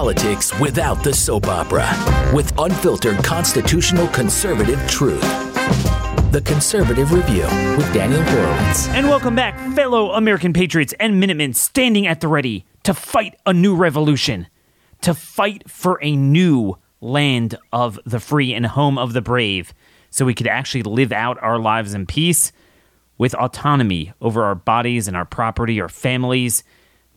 politics without the soap opera with unfiltered constitutional conservative truth. The Conservative Review with Daniel Horowitz. And welcome back, fellow American patriots and Minutemen standing at the ready to fight a new revolution, to fight for a new land of the free and home of the brave, so we could actually live out our lives in peace with autonomy over our bodies and our property, our families.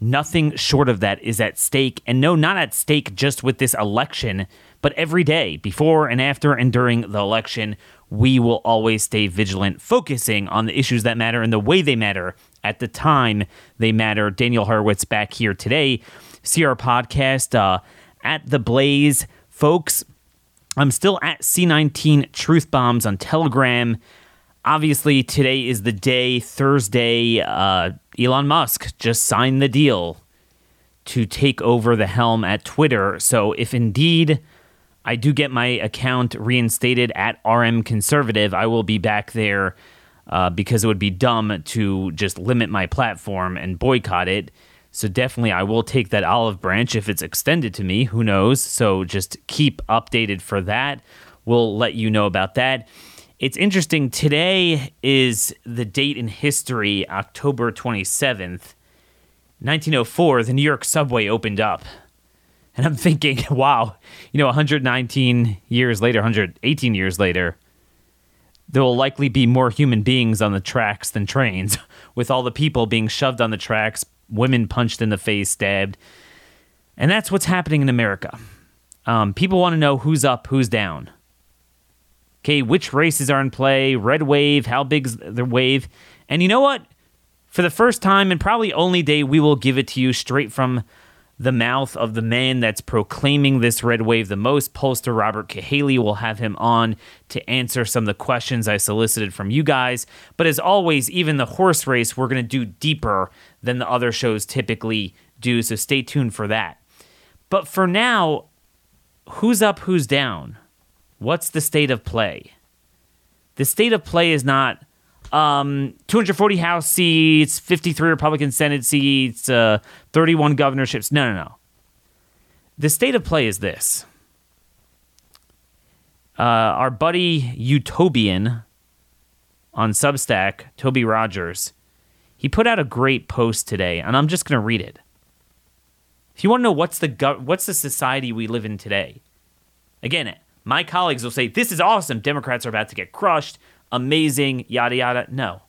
Nothing short of that is at stake. And no, not at stake just with this election, but every day, before and after and during the election, we will always stay vigilant, focusing on the issues that matter and the way they matter at the time they matter. Daniel Horowitz back here today. See our podcast at The Blaze. Folks, I'm still at C19 Truth Bombs on Telegram. Obviously, today is the day, Thursday. Elon Musk just signed the deal to take over the helm at Twitter. So if indeed I do get my account reinstated at RM Conservative, I will be back there because it would be dumb to just limit my platform and boycott it. So definitely I will take that olive branch if it's extended to me. Who knows? So just keep updated for that. We'll let you know about that. It's interesting, today is the date in history, October 27th, 1904, the New York subway opened up. And I'm thinking, wow, 119 years later, 118 years later, there will likely be more human beings on the tracks than trains, with all the people being shoved on the tracks, women punched in the face, stabbed. And that's what's happening in America. People want to know who's up, who's down. Okay, which races are in play? Red wave, how big's the wave? And you know what? For the first time and probably only day, we will give it to you straight from the mouth of the man that's proclaiming this red wave the most, pollster Robert Cahaly. Will have him on to answer some of the questions I solicited from you guys. But as always, even the horse race, we're going to do deeper than the other shows typically do, so stay tuned for that. But for now, who's up, who's down? What's the state of play? The state of play is not 240 House seats, 53 Republican Senate seats, 31 governorships. No. The state of play is this. Our buddy Utopian on Substack, Toby Rogers, he put out a great post today, and I'm just going to read it. If you want to know what's the society we live in today, again, my colleagues will say, this is awesome. Democrats are about to get crushed. Amazing, yada, yada. No.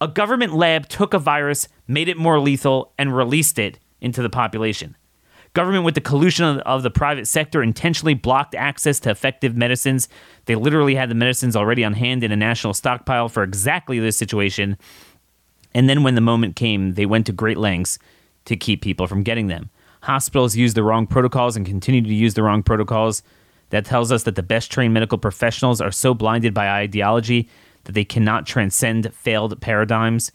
A government lab took a virus, made it more lethal, and released it into the population. Government, with the collusion of the private sector, intentionally blocked access to effective medicines. They literally had the medicines already on hand in a national stockpile for exactly this situation. And then when the moment came, they went to great lengths to keep people from getting them. Hospitals used the wrong protocols and continue to use the wrong protocols. That tells us that the best trained medical professionals are so blinded by ideology that they cannot transcend failed paradigms.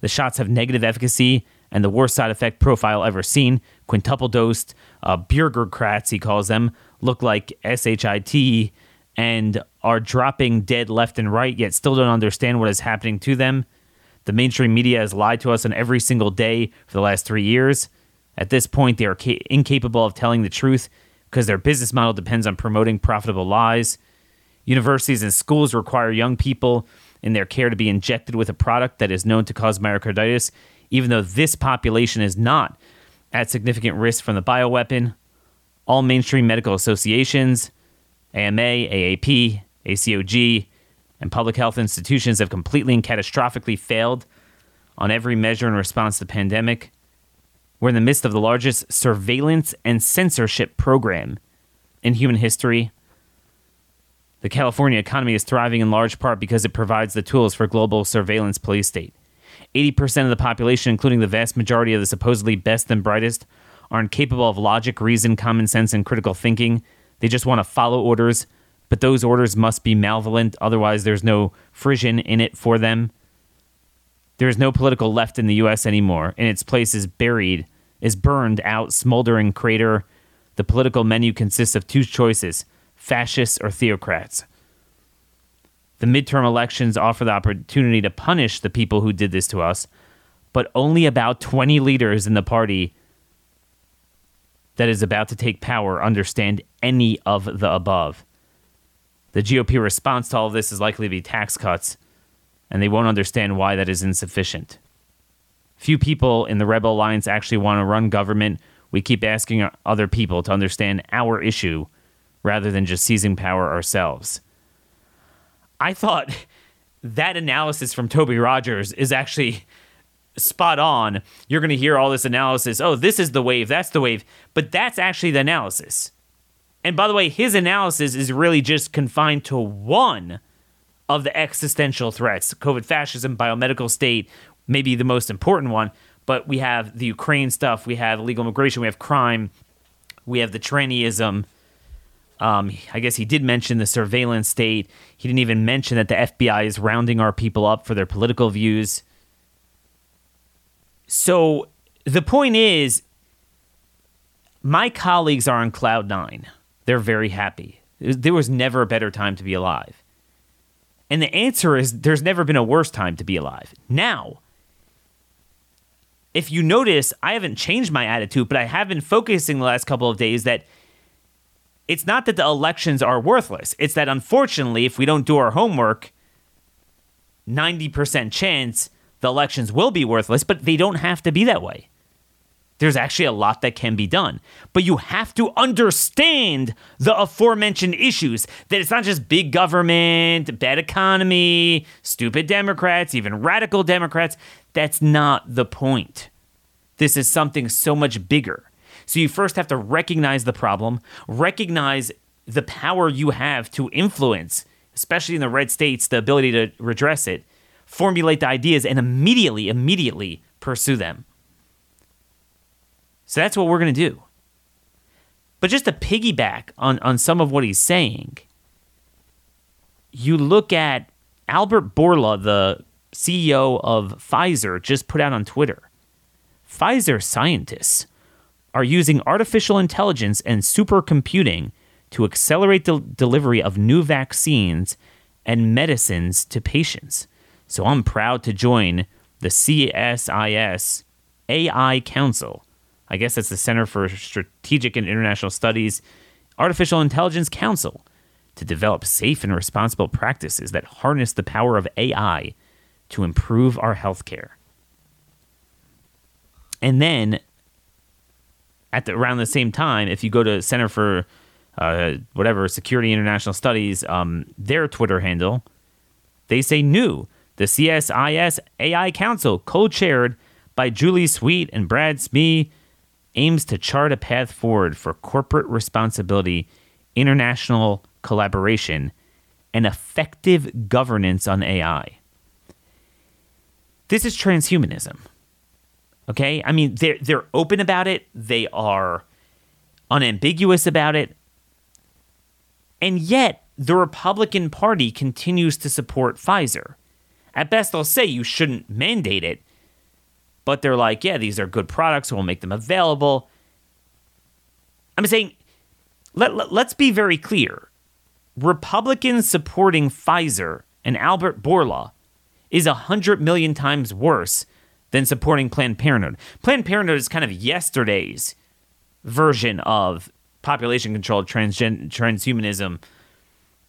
The shots have negative efficacy and the worst side effect profile ever seen. Quintuple-dosed bureaucrats, he calls them, look like SHIT and are dropping dead left and right, yet still don't understand what is happening to them. The mainstream media has lied to us on every single day for the last 3 years. At this point, they are incapable of telling the truth, because their business model depends on promoting profitable lies. Universities and schools require young people in their care to be injected with a product that is known to cause myocarditis, even though this population is not at significant risk from the bioweapon. All mainstream medical associations, AMA, AAP, ACOG, and public health institutions have completely and catastrophically failed on every measure in response to the pandemic. We're in the midst of the largest surveillance and censorship program in human history. The California economy is thriving in large part because it provides the tools for global surveillance police state. 80% of the population, including the vast majority of the supposedly best and brightest, are incapable of logic, reason, common sense, and critical thinking. They just want to follow orders, but those orders must be malevolent. Otherwise, there's no frisson in it for them. There is no political left in the U.S. anymore, and its place is burned out, smoldering crater. The political menu consists of two choices, fascists or theocrats. The midterm elections offer the opportunity to punish the people who did this to us, but only about 20 leaders in the party that is about to take power understand any of the above. The GOP response to all of this is likely to be tax cuts, and they won't understand why that is insufficient. Few people in the Rebel Alliance actually want to run government. We keep asking other people to understand our issue rather than just seizing power ourselves. I thought that analysis from Toby Rogers is actually spot on. You're going to hear all this analysis. Oh, this is the wave. That's the wave. But that's actually the analysis. And by the way, his analysis is really just confined to one of the existential threats: COVID, fascism, biomedical state, maybe the most important one. But we have the Ukraine stuff. We have illegal immigration. We have crime. We have the trannyism. I guess he did mention the surveillance state. He didn't even mention that the FBI is rounding our people up for their political views. So the point is, my colleagues are on cloud nine. They're very happy. There was never a better time to be alive. And the answer is there's never been a worse time to be alive. Now, if you notice, I haven't changed my attitude, but I have been focusing the last couple of days that it's not that the elections are worthless. It's that, unfortunately, if we don't do our homework, 90% chance the elections will be worthless, but they don't have to be that way. There's actually a lot that can be done. But you have to understand the aforementioned issues, that it's not just big government, bad economy, stupid Democrats, even radical Democrats. That's not the point. This is something so much bigger. So you first have to recognize the problem, recognize the power you have to influence, especially in the red states, the ability to redress it, formulate the ideas, and immediately pursue them. So that's what we're going to do. But just to piggyback on some of what he's saying, you look at Albert Bourla, the CEO of Pfizer, just put out on Twitter, Pfizer scientists are using artificial intelligence and supercomputing to accelerate the delivery of new vaccines and medicines to patients. So I'm proud to join the CSIS AI Council. I guess that's the Center for Strategic and International Studies Artificial Intelligence Council to develop safe and responsible practices that harness the power of AI to improve our healthcare. And then around the same time, if you go to Center for Security International Studies, their Twitter handle, they say new, the CSIS AI Council, co-chaired by Julie Sweet and Brad Smee, aims to chart a path forward for corporate responsibility, international collaboration, and effective governance on AI. This is transhumanism. Okay, I mean, they're open about it. They are unambiguous about it. And yet, the Republican Party continues to support Pfizer. At best, they'll say you shouldn't mandate it. But they're like, yeah, these are good products. We'll make them available. I'm saying, let's be very clear. Republicans supporting Pfizer and Albert Bourla is 100 million times worse than supporting Planned Parenthood. Planned Parenthood is kind of yesterday's version of population-controlled transhumanism.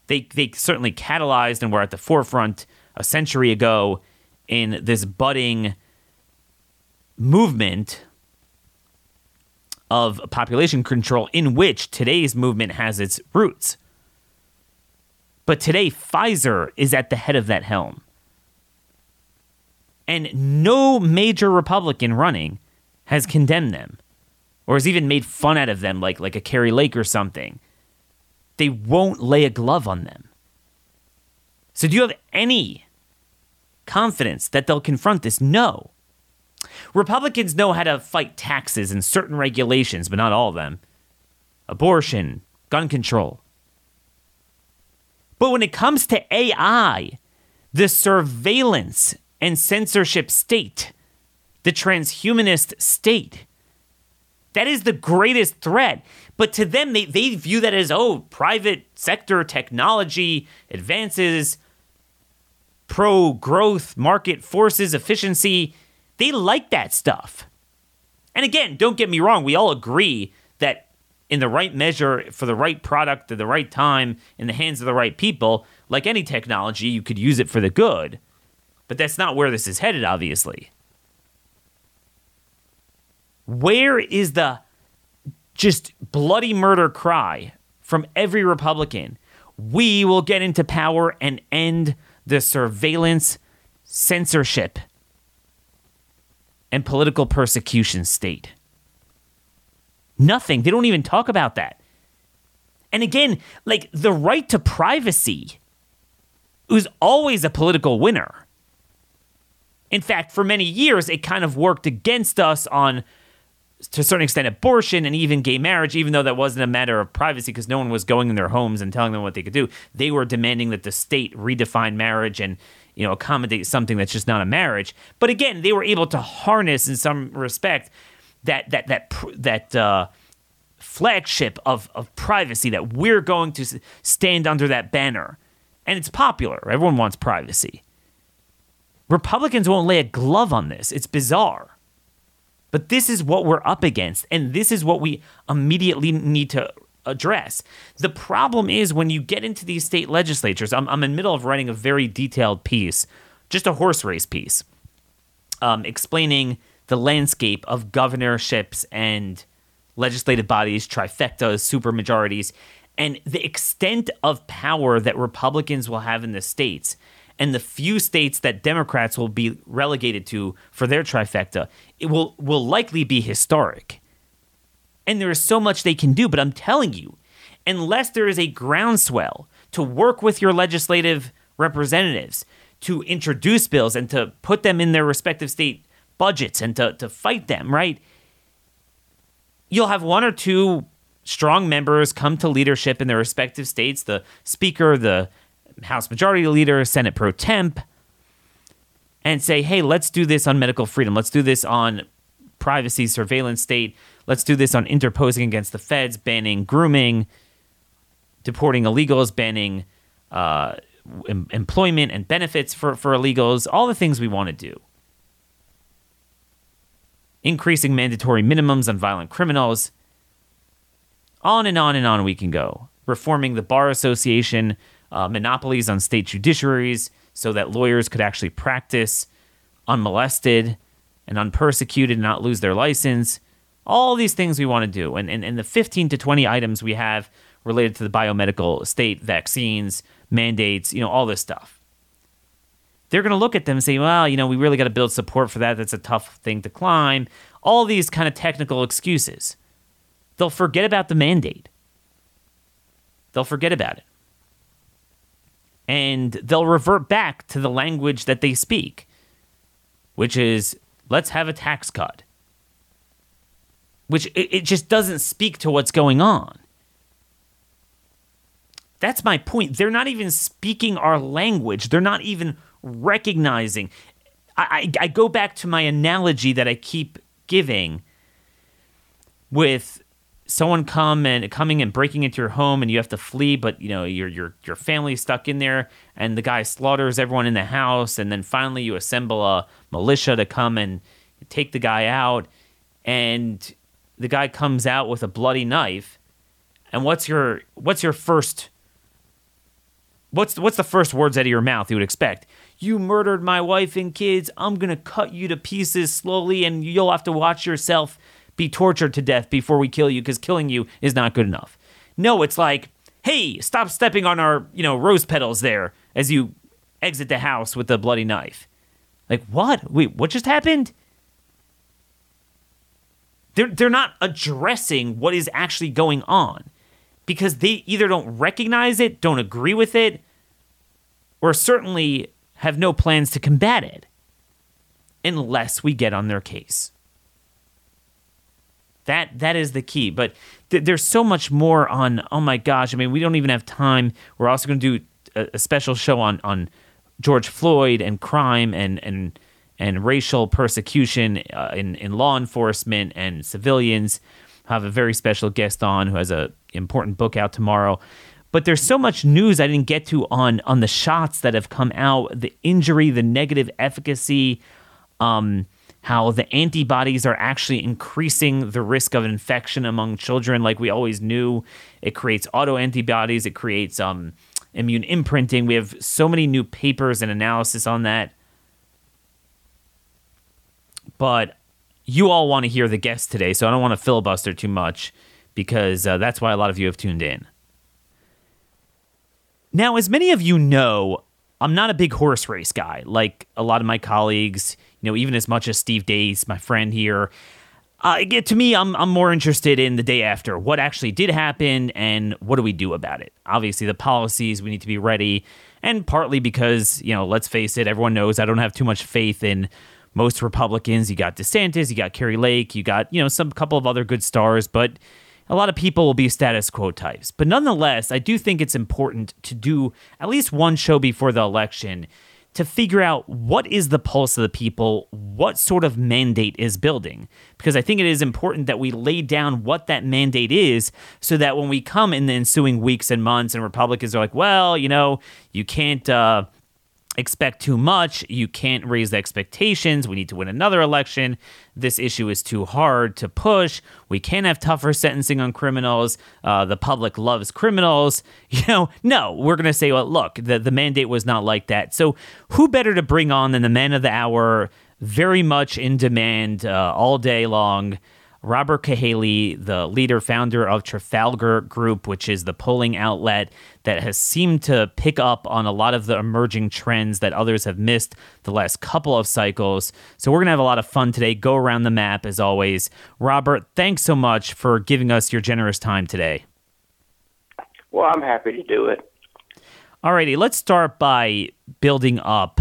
They certainly catalyzed and were at the forefront a century ago in this budding movement of population control in which today's movement has its roots. But today, Pfizer is at the head of that helm. And no major Republican running has condemned them or has even made fun out of them like a Kari Lake or something. They won't lay a glove on them. So do you have any confidence that they'll confront this? No. Republicans know how to fight taxes and certain regulations, but not all of them. Abortion, gun control. But when it comes to AI, the surveillance and censorship state, the transhumanist state, that is the greatest threat. But to them, they view that as, oh, private sector technology advances, pro-growth, market forces, efficiency. They like that stuff. And again, don't get me wrong, we all agree that in the right measure for the right product at the right time in the hands of the right people, like any technology, you could use it for the good. But that's not where this is headed, obviously. Where is the just bloody murder cry from every Republican? We will get into power and end the surveillance, censorship, and political persecution state. Nothing. They don't even talk about that. And again, like, the right to privacy was always a political winner. In fact, for many years, it kind of worked against us on, to a certain extent, abortion and even gay marriage, even though that wasn't a matter of privacy because no one was going in their homes and telling them what they could do. They were demanding that the state redefine marriage and, you know, accommodate something that's just not a marriage. But again, they were able to harness, in some respect, that flagship of privacy, that we're going to stand under that banner. And it's popular. Everyone wants privacy. Republicans won't lay a glove on this. It's bizarre. But this is what we're up against, and this is what we immediately need to address. The problem is when you get into these state legislatures, I'm in the middle of writing a very detailed piece, just a horse race piece, explaining the landscape of governorships and legislative bodies, trifectas, supermajorities, and the extent of power that Republicans will have in the states, and the few states that Democrats will be relegated to for their trifecta, it will likely be historic. And there is so much they can do, but I'm telling you, unless there is a groundswell to work with your legislative representatives to introduce bills and to put them in their respective state budgets and to fight them, right? You'll have one or two strong members come to leadership in their respective states, the speaker, the House Majority Leader, Senate Pro Temp, and say, hey, let's do this on medical freedom. Let's do this on privacy surveillance state. Let's do this on interposing against the feds, banning grooming, deporting illegals, banning employment and benefits for illegals, all the things we want to do. Increasing mandatory minimums on violent criminals. On and on and on we can go. Reforming the Bar Association, monopolies on state judiciaries so that lawyers could actually practice unmolested and unpersecuted and not lose their license. All these things we want to do. And the 15 to 20 items we have related to the biomedical state, vaccines, mandates, you know, all this stuff. They're going to look at them and say, well, you know, we really got to build support for that. That's a tough thing to climb. All these kind of technical excuses. They'll forget about the mandate. They'll forget about it. And they'll revert back to the language that they speak, which is, let's have a tax cut. Which it just doesn't speak to what's going on. That's my point. They're not even speaking our language. They're not even recognizing. I go back to my analogy that I keep giving with someone coming and breaking into your home and you have to flee, but you know your family is stuck in there and the guy slaughters everyone in the house and then finally you assemble a militia to come and take the guy out, and the guy comes out with a bloody knife, and what's the first words out of your mouth you would expect? You murdered my wife and kids. I'm going to cut you to pieces slowly and you'll have to watch yourself be tortured to death before we kill you because killing you is not good enough. No, it's like, hey, stop stepping on our, you know, rose petals there as you exit the house with a bloody knife. Like, what? Wait, what just happened? They're not addressing what is actually going on because they either don't recognize it, don't agree with it, or certainly have no plans to combat it unless we get on their case. That is the key, but there's so much more on, oh my gosh, I mean, we don't even have time. We're also going to do a special show on George Floyd and crime and racial persecution in law enforcement and civilians. I have a very special guest on who has an important book out tomorrow. But there's so much news I didn't get to on the shots that have come out, the injury, the negative efficacy, how the antibodies are actually increasing the risk of infection among children, like we always knew. It creates autoantibodies. It creates immune imprinting. We have so many new papers and analysis on that. But you all want to hear the guests today, so I don't want to filibuster too much because that's why a lot of you have tuned in. Now, as many of you know, I'm not a big horse race guy, like a lot of my colleagues, you know, even as much as Steve Dace, my friend here. To me, I'm more interested in the day after, what actually did happen and what do we do about it. Obviously, the policies, we need to be ready, and partly because, you know, let's face it, everyone knows I don't have too much faith in most Republicans. You got DeSantis, you got Kari Lake, you got, you know, some couple of other good stars, but a lot of people will be status quo types. But nonetheless, I do think it's important to do at least one show before the election to figure out what is the pulse of the people, what sort of mandate is building. Because I think it is important that we lay down what that mandate is so that when we come in the ensuing weeks and months and Republicans are like, well, you know, you can't expect too much. You can't raise the expectations. We need to win another election. This issue is too hard to push. We can't have tougher sentencing on criminals. The public loves criminals. You know, no, we're going to say, well, look, the mandate was not like that. So who better to bring on than the man of the hour, very much in demand all day long, Robert Cahaly, the leader, founder of Trafalgar Group, which is the polling outlet that has seemed to pick up on a lot of the emerging trends that others have missed the last couple of cycles. So we're going to have a lot of fun today, go around the map as always. Robert, thanks so much for giving us your generous time today. Well, I'm happy to do it. All righty, let's start by building up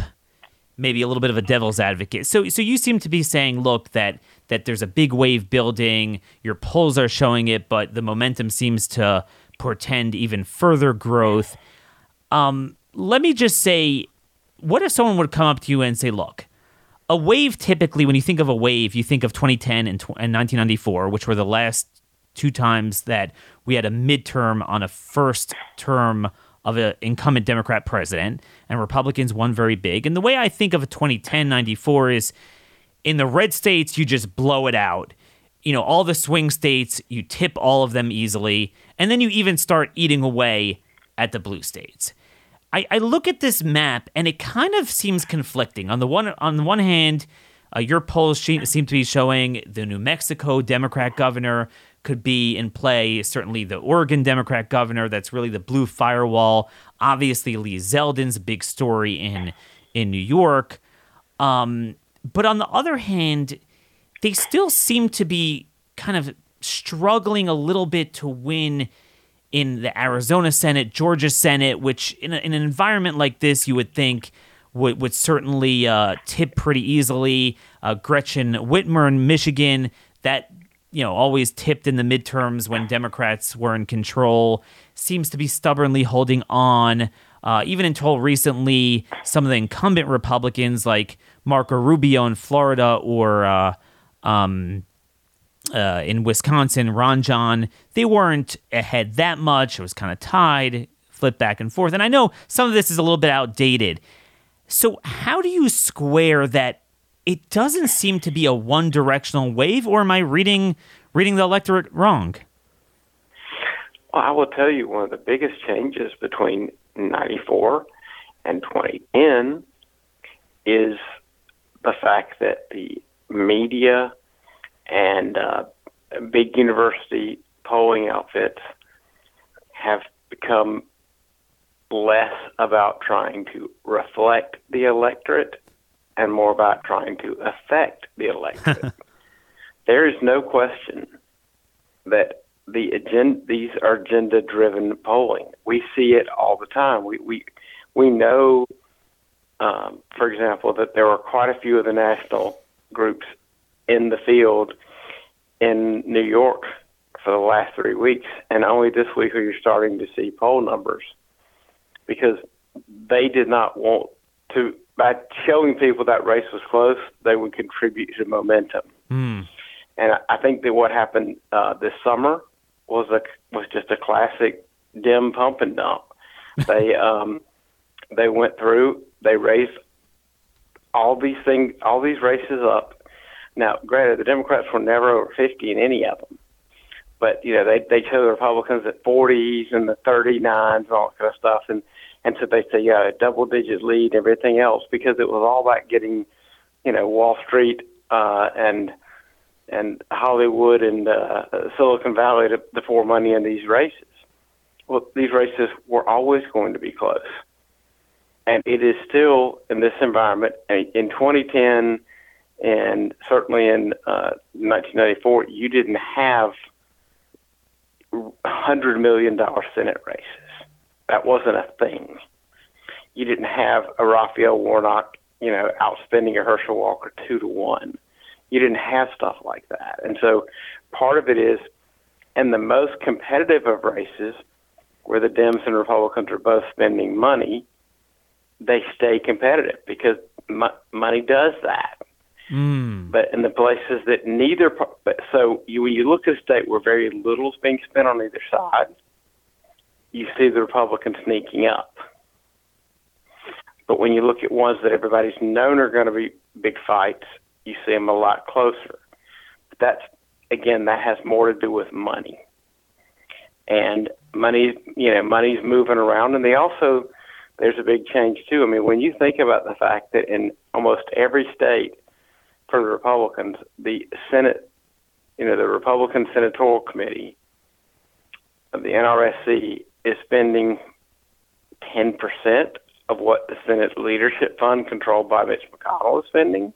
maybe a little bit of a devil's advocate. So you seem to be saying, look, that there's a big wave building, your polls are showing it, but the momentum seems to portend even further growth. Let me just say, what if someone would come up to you and say, look, a wave typically, when you think of a wave, you think of 2010 and 1994, which were the last two times that we had a midterm on a first term of an incumbent Democrat president, and Republicans won very big. And the way I think of a 2010-94 is, in the red states, you just blow it out. You know, all the swing states, you tip all of them easily. And then you even start eating away at the blue states. I look at this map, and it kind of seems conflicting. On the one hand, your polls seem to be showing the New Mexico Democrat governor could be in play. Certainly the Oregon Democrat governor, that's really the blue firewall. Obviously, Lee Zeldin's big story in New York. But on the other hand, they still seem to be kind of struggling a little bit to win in the Arizona Senate, Georgia Senate, which in an environment like this, you would think would certainly tip pretty easily. Gretchen Whitmer in Michigan, that, you know, always tipped in the midterms when Democrats were in control, seems to be stubbornly holding on. Even until recently, some of the incumbent Republicans like Marco Rubio in Florida or in Wisconsin, Ron John, they weren't ahead that much. It was kind of tied, flipped back and forth. And I know some of this is a little bit outdated. So how do you square that it doesn't seem to be a one-directional wave, or am I reading the electorate wrong? Well, I will tell you one of the biggest changes between 94 and 2010 is the fact that the media and big university polling outfits have become less about trying to reflect the electorate and more about trying to affect the electorate. There is no question that these are agenda-driven polling. We see it all the time. We know, for example, that there were quite a few of the national groups in the field in New York for the last 3 weeks, and only this week are you starting to see poll numbers, because they did not want to, by showing people that race was close, they would contribute to momentum. Mm. And I think that what happened this summer was just a classic dim pump and dump. They went through, they raised all these races up. Now, granted, the Democrats were never over 50 in any of them. But, you know, they chose the Republicans at 40s and the 39s and all that kind of stuff. And so they say, yeah, a double-digit lead and everything else, because it was all about getting, you know, Wall Street and Hollywood and Silicon Valley to pour money in these races. Well, these races were always going to be close. And it is still in this environment. In 2010 and certainly in 1994, you didn't have $100 million Senate races. That wasn't a thing. You didn't have a Raphael Warnock, you know, outspending a Herschel Walker 2-1. You didn't have stuff like that. And so part of it is, in the most competitive of races, where the Dems and Republicans are both spending money, they stay competitive because money does that. But in the places that neither, so when you look at a state where very little is being spent on either side, you see the Republicans sneaking up. But when you look at ones that everybody's known are going to be big fights, you see them a lot closer. But that's, again, that has more to do with money. And money, you know, money's moving around, and they also, there's a big change too. I mean, when you think about the fact that in almost every state for the Republicans, the Senate, you know, the Republican Senatorial Committee of the NRSC is spending 10% of what the Senate Leadership Fund controlled by Mitch McConnell is spending.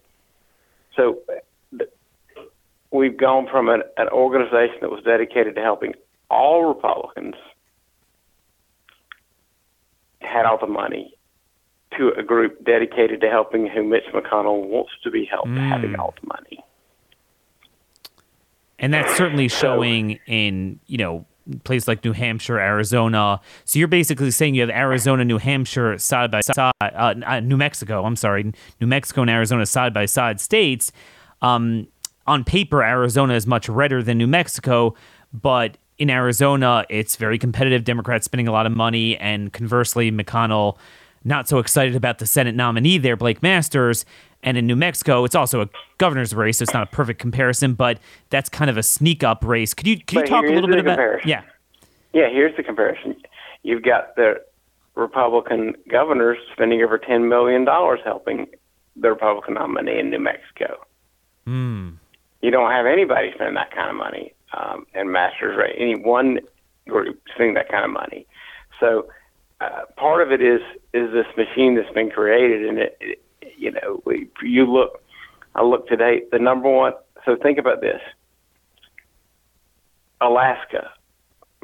So we've gone from an organization that was dedicated to helping all Republicans, had all the money, to a group dedicated to helping who Mitch McConnell wants to be helped, having all the money. And that's certainly showing in, you know, places like New Hampshire, Arizona. So you're basically saying you have Arizona, New Hampshire side by side, New Mexico and Arizona side by side states. On paper, Arizona is much redder than New Mexico, but in Arizona, it's very competitive. Democrats spending a lot of money, and conversely, McConnell not so excited about the Senate nominee there, Blake Masters. And in New Mexico, it's also a governor's race, so it's not a perfect comparison, but that's kind of a sneak-up race. Could you talk a little bit about comparison? Yeah, here's the comparison. You've got the Republican governors spending over $10 million helping the Republican nominee in New Mexico. You don't have anybody spending that kind of money. And Masters, right? Any one group spending that kind of money. So part of it is this machine that's been created, and it you know, I look today, the number one. So think about this: Alaska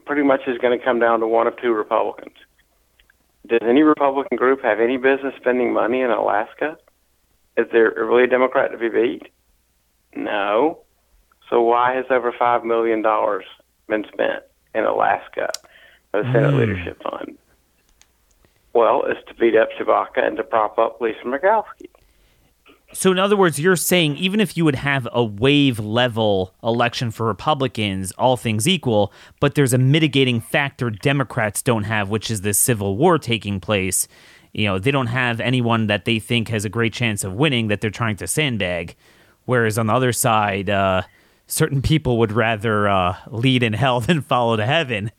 pretty much is going to come down to one of two Republicans. Does any Republican group have any business spending money in Alaska? Is there really a Democrat to be beat? No. So why has over $5 million been spent in Alaska by the Senate Leadership Fund? Well, it's to beat up Chewbacca and to prop up Lisa Murkowski. So in other words, you're saying even if you would have a wave-level election for Republicans, all things equal, but there's a mitigating factor Democrats don't have, which is this civil war taking place. You know, they don't have anyone that they think has a great chance of winning that they're trying to sandbag, whereas on the other side— certain people would rather lead in hell than follow to heaven.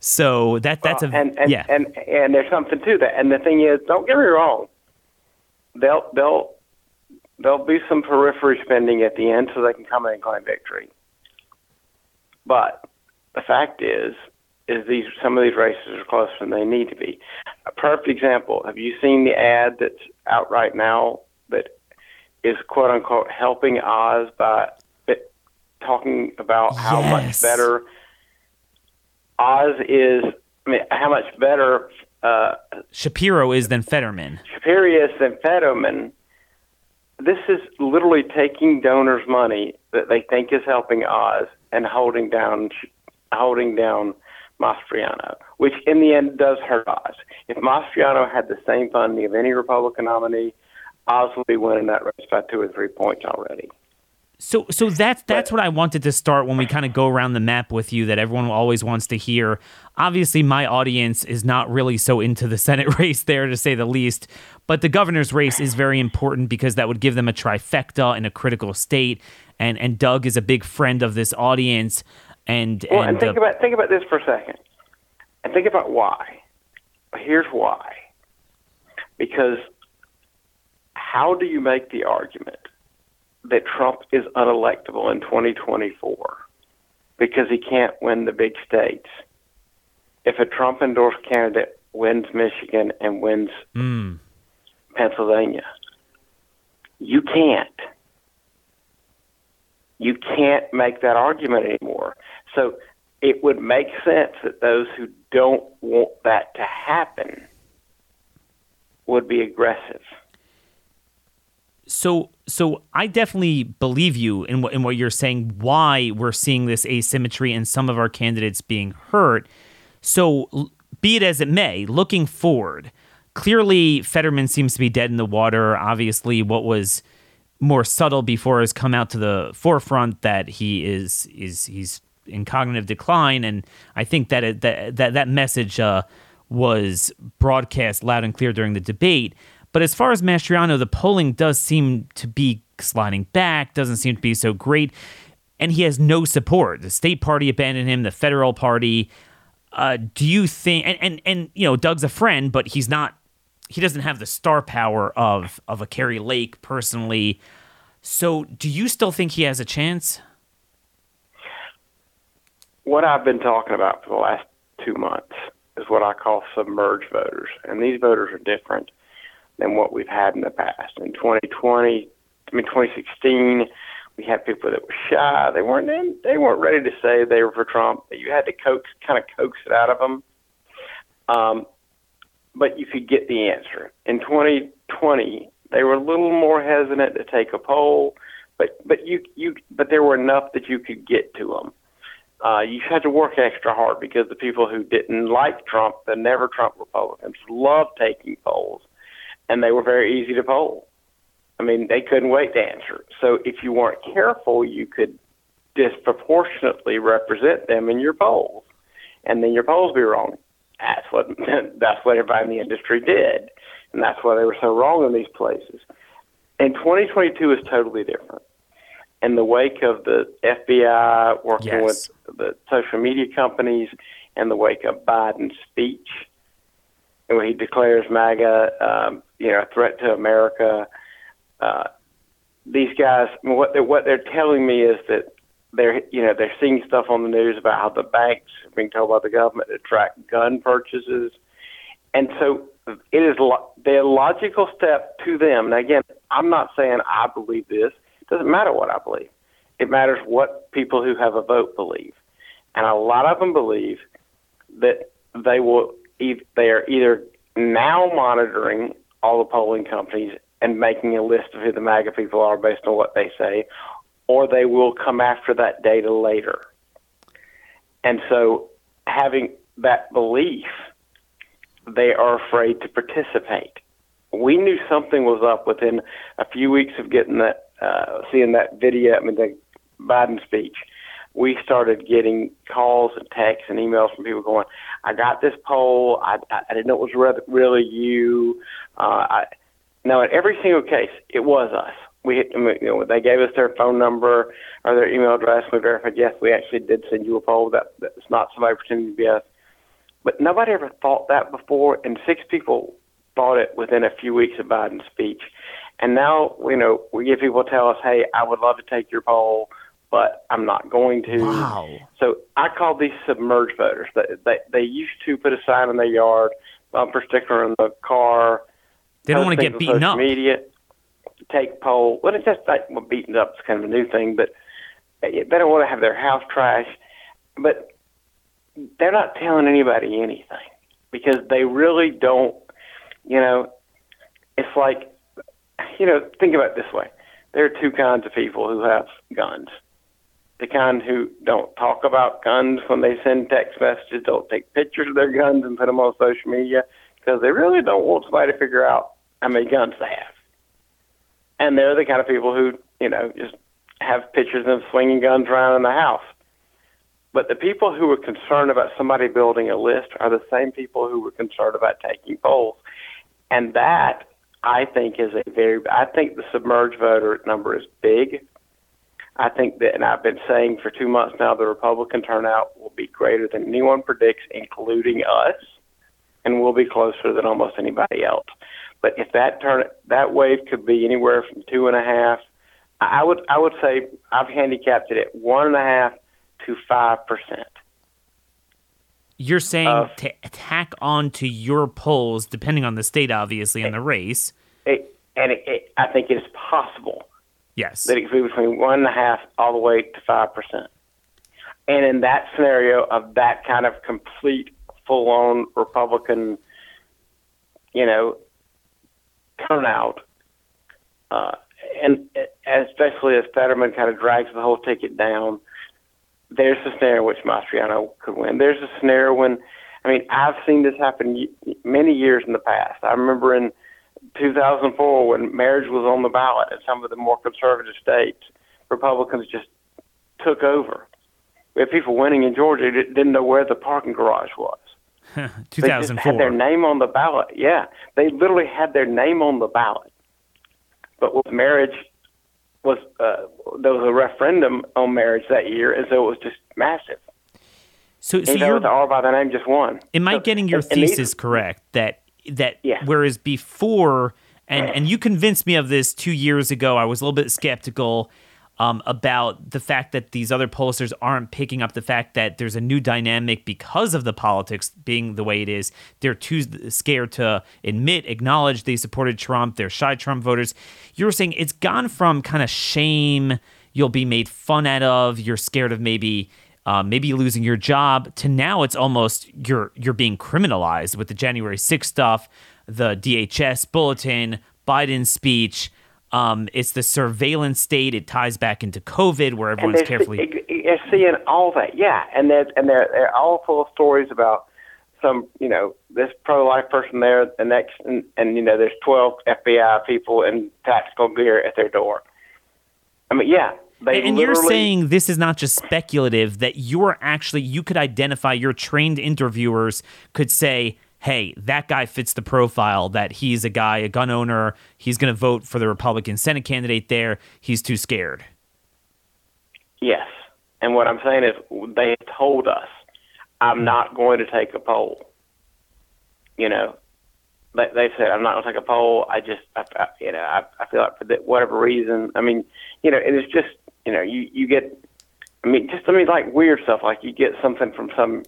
So that's and there's something to that. And the thing is, don't get me wrong, there'll be some periphery spending at the end so they can come in and claim victory. But the fact is these some of these races are closer than they need to be. A perfect example: have you seen the ad that's out right now that is quote unquote helping Oz by talking about how much better Oz is, I mean, how much better Shapiro is than Fetterman. This is literally taking donors' money that they think is helping Oz and holding down Mastriano, which in the end does hurt Oz. If Mastriano had the same funding of any Republican nominee, Oz would be winning that race by 2 or 3 points already. So that's what I wanted to start when we kind of go around the map with you that everyone always wants to hear. Obviously, my audience is not really so into the Senate race there, to say the least. But the governor's race is very important because that would give them a trifecta in a critical state. And Doug is a big friend of this audience. And think about this for a second. And think about why. Here's why. Because how do you make the argument that Trump is unelectable in 2024 because he can't win the big states? If a Trump-endorsed candidate wins Michigan and wins Pennsylvania, you can't. You can't make that argument anymore. So it would make sense that those who don't want that to happen would be aggressive. So I definitely believe you in what you're saying, why we're seeing this asymmetry and some of our candidates being hurt. So be it as it may, looking forward, clearly Fetterman seems to be dead in the water. Obviously, what was more subtle before has come out to the forefront that he he's in cognitive decline. And I think that message was broadcast loud and clear during the debate. But as far as Mastriano, the polling does seem to be sliding back, doesn't seem to be so great, and he has no support. The state party abandoned him, the federal party. Do you think and you know, Doug's a friend, but he doesn't have the star power of a Kari Lake personally. So do you still think he has a chance? What I've been talking about for the last 2 months is what I call submerged voters, and these voters are different than what we've had in the past. In 2016, we had people that were shy. They weren't ready to say they were for Trump. You had to coax it out of them. But you could get the answer. In 2020, they were a little more hesitant to take a poll, but there were enough that you could get to them. You had to work extra hard because the people who didn't like Trump, the never Trump Republicans, loved taking polls. And they were very easy to poll. I mean, they couldn't wait to answer. So if you weren't careful, you could disproportionately represent them in your polls. And then your polls be wrong. That's what everybody in the industry did. And that's why they were so wrong in these places. And 2022 is totally different. In the wake of the FBI working with the social media companies, in the wake of Biden's speech, where he declares MAGA, a threat to America. These guys, what they're telling me is that they're seeing stuff on the news about how the banks are being told by the government to track gun purchases, and so it is their logical step to them. And again, I'm not saying I believe this. It doesn't matter what I believe. It matters what people who have a vote believe, and a lot of them believe that they will. They are either now monitoring all the polling companies and making a list of who the MAGA people are based on what they say, or they will come after that data later. And so having that belief, they are afraid to participate. We knew something was up within a few weeks of getting that, seeing that video, the Biden speech. We started getting calls and texts and emails from people going, I got this poll. I didn't know it was really you. Now, in every single case, it was us. They gave us their phone number or their email address. We verified, yes, we actually did send you a poll. That's not somebody pretending to be us. But nobody ever thought that before, and 6 people thought it within a few weeks of Biden's speech. And now, we get people tell us, hey, I would love to take your poll, but I'm not going to. Wow. So I call these submerged voters. They used to put a sign in their yard, bumper sticker in the car. They don't want to get beaten up. Media, take poll. Well, it's just like beaten up is kind of a new thing, but they don't want to have their house trashed. But they're not telling anybody anything because they really don't, it's like, think about it this way. There are 2 kinds of people who have guns. The kind who don't talk about guns when they send text messages, don't take pictures of their guns and put them on social media because they really don't want somebody to figure out how many guns they have. And they're the kind of people who, just have pictures of them swinging guns around in the house. But the people who were concerned about somebody building a list are the same people who were concerned about taking polls. And that, I think, is I think the submerged voter number is big. I think that, and I've been saying for 2 months now, the Republican turnout will be greater than anyone predicts, including us, and we'll be closer than almost anybody else. But if that wave could be anywhere from 2.5, I would say I've handicapped it at 1.5 to 5%. You're saying to tack on to your polls, depending on the state, obviously, and the race. I think it's possible. Yes. That it could be between 1.5 all the way to 5%. And in that scenario of that kind of complete, full-on Republican, turnout, and especially as Fetterman kind of drags the whole ticket down, there's a scenario which Mastriano could win. There's a scenario when, I've seen this happen many years in the past. I remember in 2004 when marriage was on the ballot in some of the more conservative states, Republicans just took over. We had people winning in Georgia who didn't know where the parking garage was. 2004. They just had their name on the ballot. Yeah, they literally had their name on the ballot. But with marriage, there was a referendum on marriage that year, and so it was just massive. So you're all by the name just won. Am I getting your thesis correct that yeah. Whereas before, and you convinced me of this 2 years ago, I was a little bit skeptical about the fact that these other pollsters aren't picking up the fact that there's a new dynamic because of the politics being the way it is. They're too scared to acknowledge they supported Trump. They're shy Trump voters. You're saying it's gone from kind of shame, you'll be made fun out of, you're scared of maybe losing your job, to now it's almost you're being criminalized with the January 6th stuff, the DHS bulletin, Biden's speech. It's the surveillance state. It ties back into COVID, where everyone's carefully. They're seeing all that, yeah. And they're all full of stories about some, this pro-life person there, the next, and there's 12 FBI people in tactical gear at their door. Yeah. And you're saying this is not just speculative, that you could identify, your trained interviewers could say, hey, that guy fits the profile, that he's a gun owner, he's going to vote for the Republican Senate candidate there, he's too scared. Yes. And what I'm saying is they told us, I'm not going to take a poll. They said, I'm not going to take a poll. I feel like for whatever reason, it is just, you get, like weird stuff, like you get something from some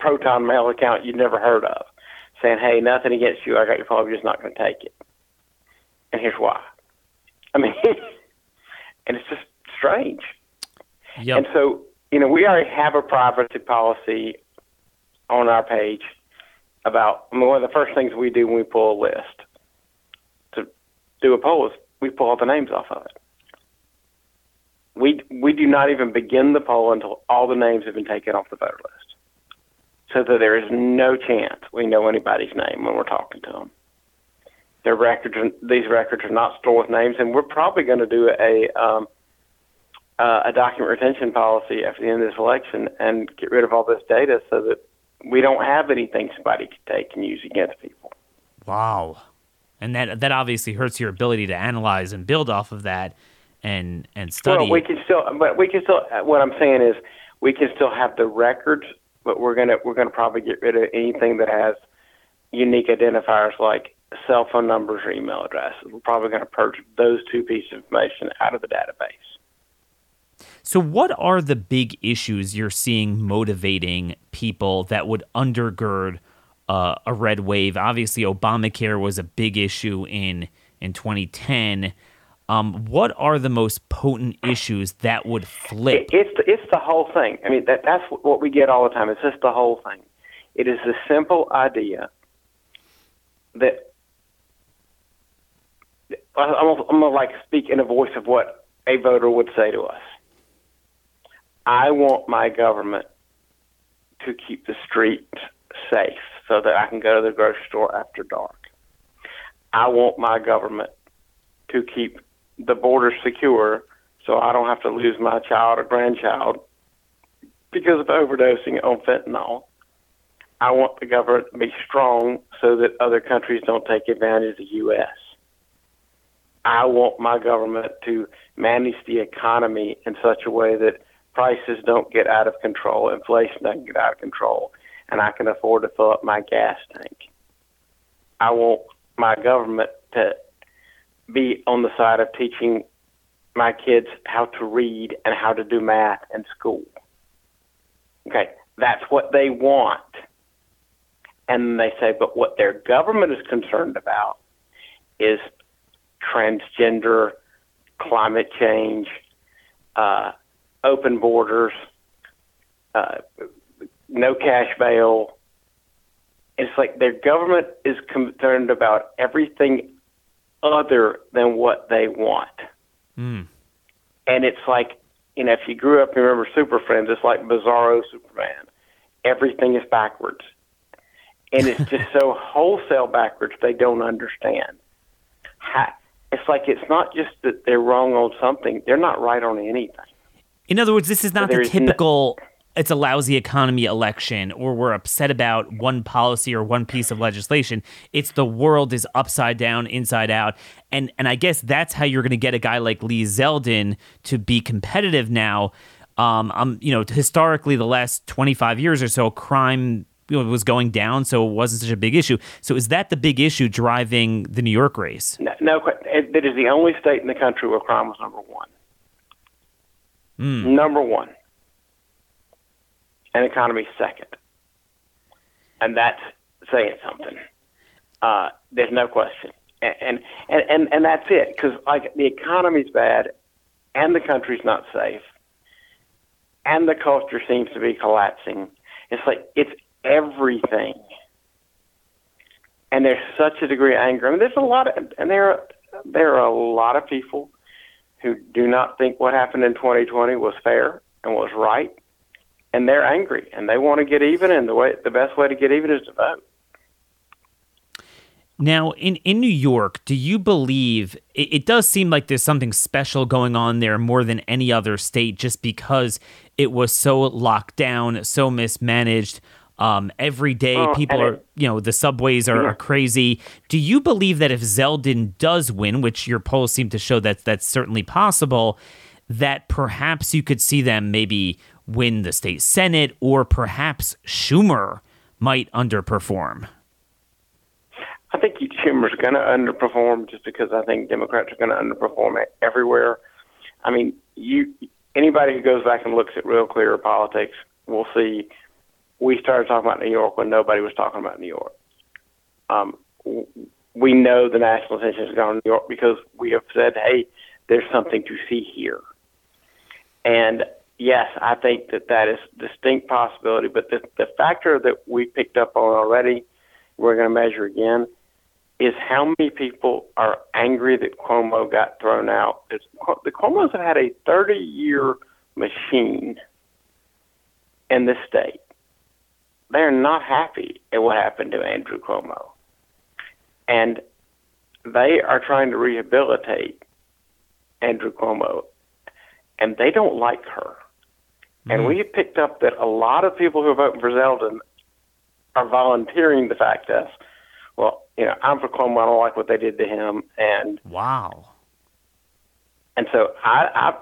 Proton Mail account you'd never heard of, saying, hey, nothing against you, I got your poll, I'm just not going to take it. And here's why. And it's just strange. Yep. And so, we already have a privacy policy on our page about, one of the first things we do when we pull a list to do a poll is we pull all the names off of it. We do not even begin the poll until all the names have been taken off the voter list, so that there is no chance we know anybody's name when we're talking to them. These records are not stored with names, and we're probably going to do a document retention policy after the end of this election and get rid of all this data so that we don't have anything somebody can take and use against people. Wow. And that obviously hurts your ability to analyze and build off of that and study. Well, what I'm saying is we can still have the records, but we're gonna probably get rid of anything that has unique identifiers like cell phone numbers or email addresses. We're probably going to purge those two pieces of information out of the database. So what are the big issues you're seeing motivating people that would undergird a red wave? Obviously, Obamacare was a big issue in 2010. What are the most potent issues that would flip? It's the whole thing. That's what we get all the time. It's just the whole thing. It is the simple idea that I'm gonna speak in a voice of what a voter would say to us. I want my government to keep the streets safe so that I can go to the grocery store after dark. I want my government to keep the border secure so I don't have to lose my child or grandchild because of overdosing on fentanyl. I want the government to be strong so that other countries don't take advantage of the U.S. I want my government to manage the economy in such a way that prices don't get out of control, inflation doesn't get out of control, and I can afford to fill up my gas tank. I want my government to be on the side of teaching my kids how to read and how to do math in school. Okay, that's what they want. And they say, but what their government is concerned about is transgender, climate change, open borders, no cash bail. It's like their government is concerned about everything other than what they want. Mm. And it's like, you know, if you grew up and remember Super Friends, it's like Bizarro Superman. Everything is backwards. And it's just so wholesale backwards, they don't understand. It's like it's not just that they're wrong on something. They're not right on anything. In other words, this is not the typical, it's a lousy economy election or we're upset about one policy or one piece of legislation. It's the world is upside down, inside out. And I guess that's how you're going to get a guy like Lee Zeldin to be competitive now. You know, historically, the last 25 years or so, crime was going down, so it wasn't such a big issue. So is that the big issue driving the New York race? No, that is the only state in the country where crime was number one. Mm. Number one. And economy second. And that's saying something. There's no question. And that's it, because like, the economy's bad, and the country's not safe, and the culture seems to be collapsing. It's like, it's everything. And there's such a degree of anger. I mean, there's a lot of, and there are a lot of people who do not think what happened in 2020 was fair and was right, and they're angry, and they want to get even, and the best way to get even is to vote. Now, in New York, do you believe, it does seem like there's something special going on there more than any other state just because it was so locked down, so mismanaged. Every day people are, you know, the subways are crazy. Do you believe that if Zeldin does win, which your polls seem to show that that's certainly possible, that perhaps you could see them maybe win the state Senate or perhaps Schumer might underperform? I think Schumer's going to underperform just because I think Democrats are going to underperform everywhere. I mean, anybody who goes back and looks at Real Clear Politics will see we started talking about New York when nobody was talking about New York. We know the national attention has gone to New York because we have said, hey, there's something to see here. And, yes, I think that is a distinct possibility. But the factor that we picked up on already, we're going to measure again, is how many people are angry that Cuomo got thrown out. The Cuomos have had a 30-year machine in this state. They're not happy at what happened to Andrew Cuomo. And they are trying to rehabilitate Andrew Cuomo, and they don't like her. Mm-hmm. And we picked up that a lot of people who are voting for Zeldin are volunteering the fact that, well, you know, I'm for Cuomo, I don't like what they did to him. And wow. And so I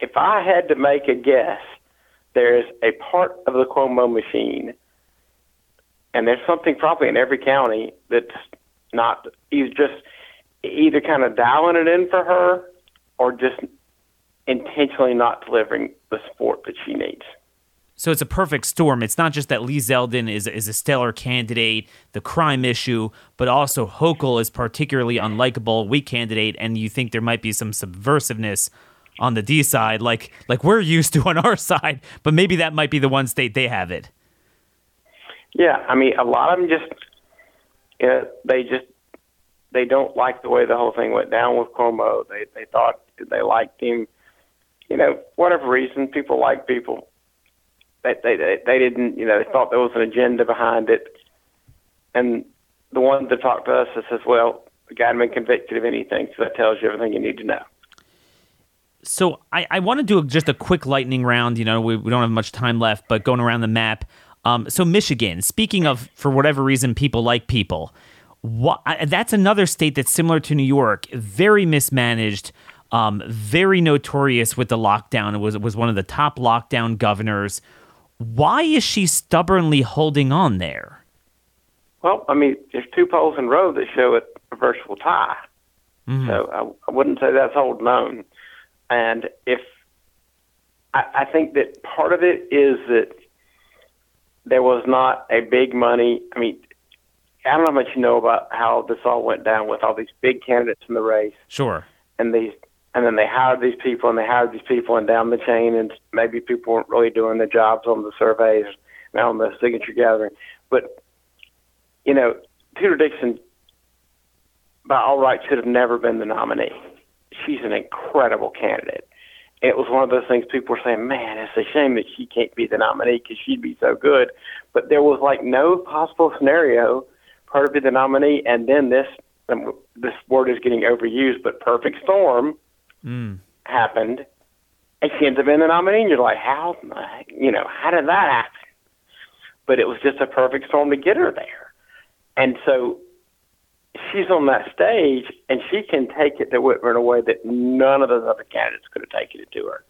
if I had to make a guess, there is a part of the Cuomo machine, and there's something probably in every county that's not, he's just either kind of dialing it in for her or just intentionally not delivering the support that she needs. So it's a perfect storm. It's not just that Lee Zeldin is a stellar candidate, the crime issue, but also Hochul is particularly unlikable, weak candidate, and you think there might be some subversiveness on the D side, like we're used to on our side, but maybe that might be the one state they have it. Yeah, I mean, a lot of them they don't like the way the whole thing went down with Cuomo. They thought they liked him, you know, whatever reason. People like people. They didn't, you know, they thought there was an agenda behind it. And the one that talked to us that says, well, the guy hadn't been convicted of anything, so that tells you everything you need to know. So I want to do just a quick lightning round. You know, we don't have much time left, but going around the map. So Michigan, speaking of, for whatever reason, people like people. That's another state that's similar to New York, very mismanaged, very notorious with the lockdown. It was one of the top lockdown governors. Why is she stubbornly holding on there? Well, I mean, there's two polls in a row that show it a reversible tie. Mm-hmm. So I wouldn't say that's holding on. And I think that part of it is that there was not a big money. I mean, I don't know how much you know about how this all went down with all these big candidates in the race. Sure. And then they hired these people, and down the chain, and maybe people weren't really doing their jobs on the surveys and on the signature gathering. But, you know, Tudor Dixon, by all rights, should have never been the nominee. She's an incredible candidate. It was one of those things people were saying, man, it's a shame that she can't be the nominee because she'd be so good. But there was like no possible scenario for her to be the nominee. And then this word is getting overused, but perfect storm happened. And she ends up being the nominee. And you're like, how did that happen? But it was just a perfect storm to get her there. And so she's on that stage, and she can take it to Whitmer in a way that none of those other candidates could have taken it to her.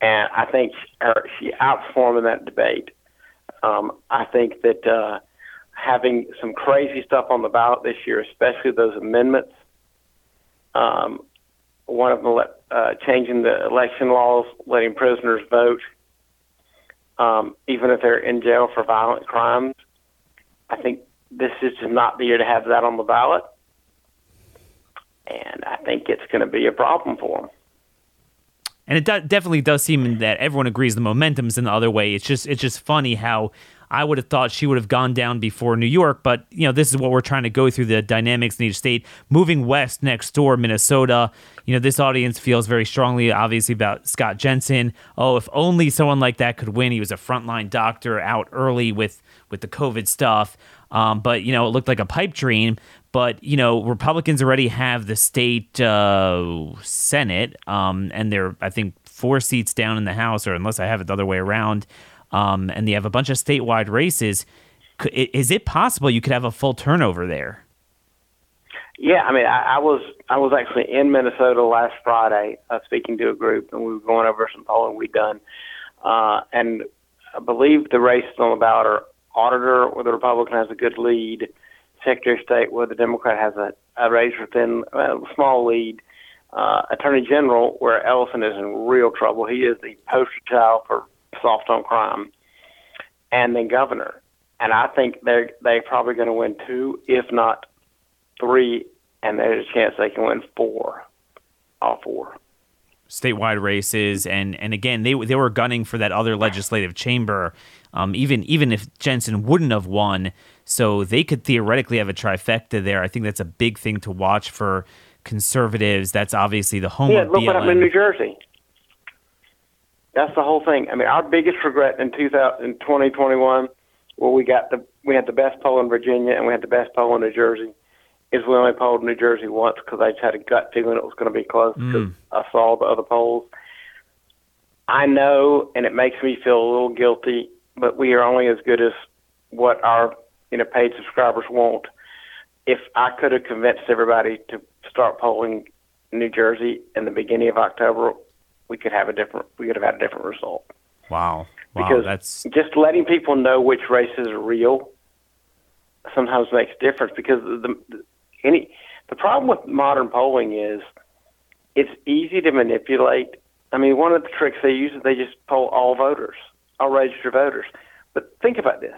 And I think she outperformed in that debate. I think that having some crazy stuff on the ballot this year, especially those amendments, one of them changing the election laws, letting prisoners vote, even if they're in jail for violent crimes, I think this is just not the year to have that on the ballot, and I think it's going to be a problem for them. And it definitely does seem that everyone agrees the momentum's in the other way. It's just funny how I would have thought she would have gone down before New York, but you know this is what we're trying to go through, the dynamics in each state. Moving west next door, Minnesota, you know this audience feels very strongly, obviously, about Scott Jensen. Oh, if only someone like that could win. He was a frontline doctor out early with the COVID stuff. But, you know, it looked like a pipe dream. But, you know, Republicans already have the state Senate, and they're, I think, 4 seats down in the House, or unless I have it the other way around, and they have a bunch of statewide races. Is it possible you could have a full turnover there? Yeah, I mean, I was actually in Minnesota last Friday speaking to a group, and we were going over some polling we'd done. And I believe the races on the ballot are Auditor, where the Republican has a good lead, Secretary of State, where the Democrat has a razor-thin, small lead, Attorney General, where Ellison is in real trouble. He is the poster child for soft on crime, and then Governor. And I think they're probably going to win 2, if not 3, and there's a chance they can win 4, all 4. Statewide races, and again, they were gunning for that other legislative chamber, even if Jensen wouldn't have won, so they could theoretically have a trifecta there. I think that's a big thing to watch for conservatives. That's obviously the home of BLM. Yeah, look what happened in New Jersey. That's the whole thing. I mean, our biggest regret in 2021, where we had the best poll in Virginia and we had the best poll in New Jersey, is we only polled New Jersey once because I just had a gut feeling it was going to be close because I saw the other polls. I know, and it makes me feel a little guilty, but we are only as good as what our paid subscribers want. If I could have convinced everybody to start polling New Jersey in the beginning of October, we could have had a different result. Wow, because that's just letting people know which races are real sometimes makes a difference because the problem with modern polling is it's easy to manipulate. I mean, one of the tricks they use is they just poll all voters, all registered voters. But think about this.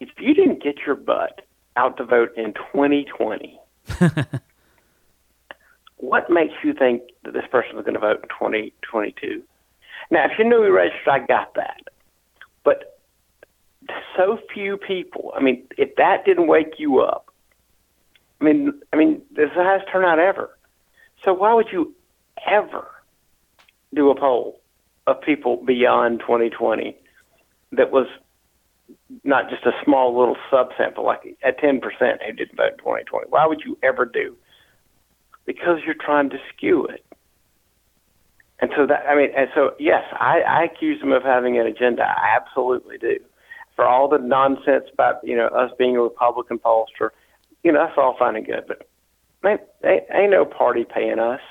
If you didn't get your butt out to vote in 2020, what makes you think that this person is going to vote in 2022? Now, if you're newly registered, I got that. But so few people, I mean, if that didn't wake you up, I mean, this is the highest turnout ever. So why would you ever do a poll of people beyond 2020 that was not just a small little subsample, like at 10% who didn't vote in 2020? Why would you ever do? Because you're trying to skew it. And so that, I mean, and so, yes, I accuse them of having an agenda. I absolutely do. For all the nonsense about, you know, us being a Republican pollster, you know, that's all fine and good, but man, ain't no party paying us.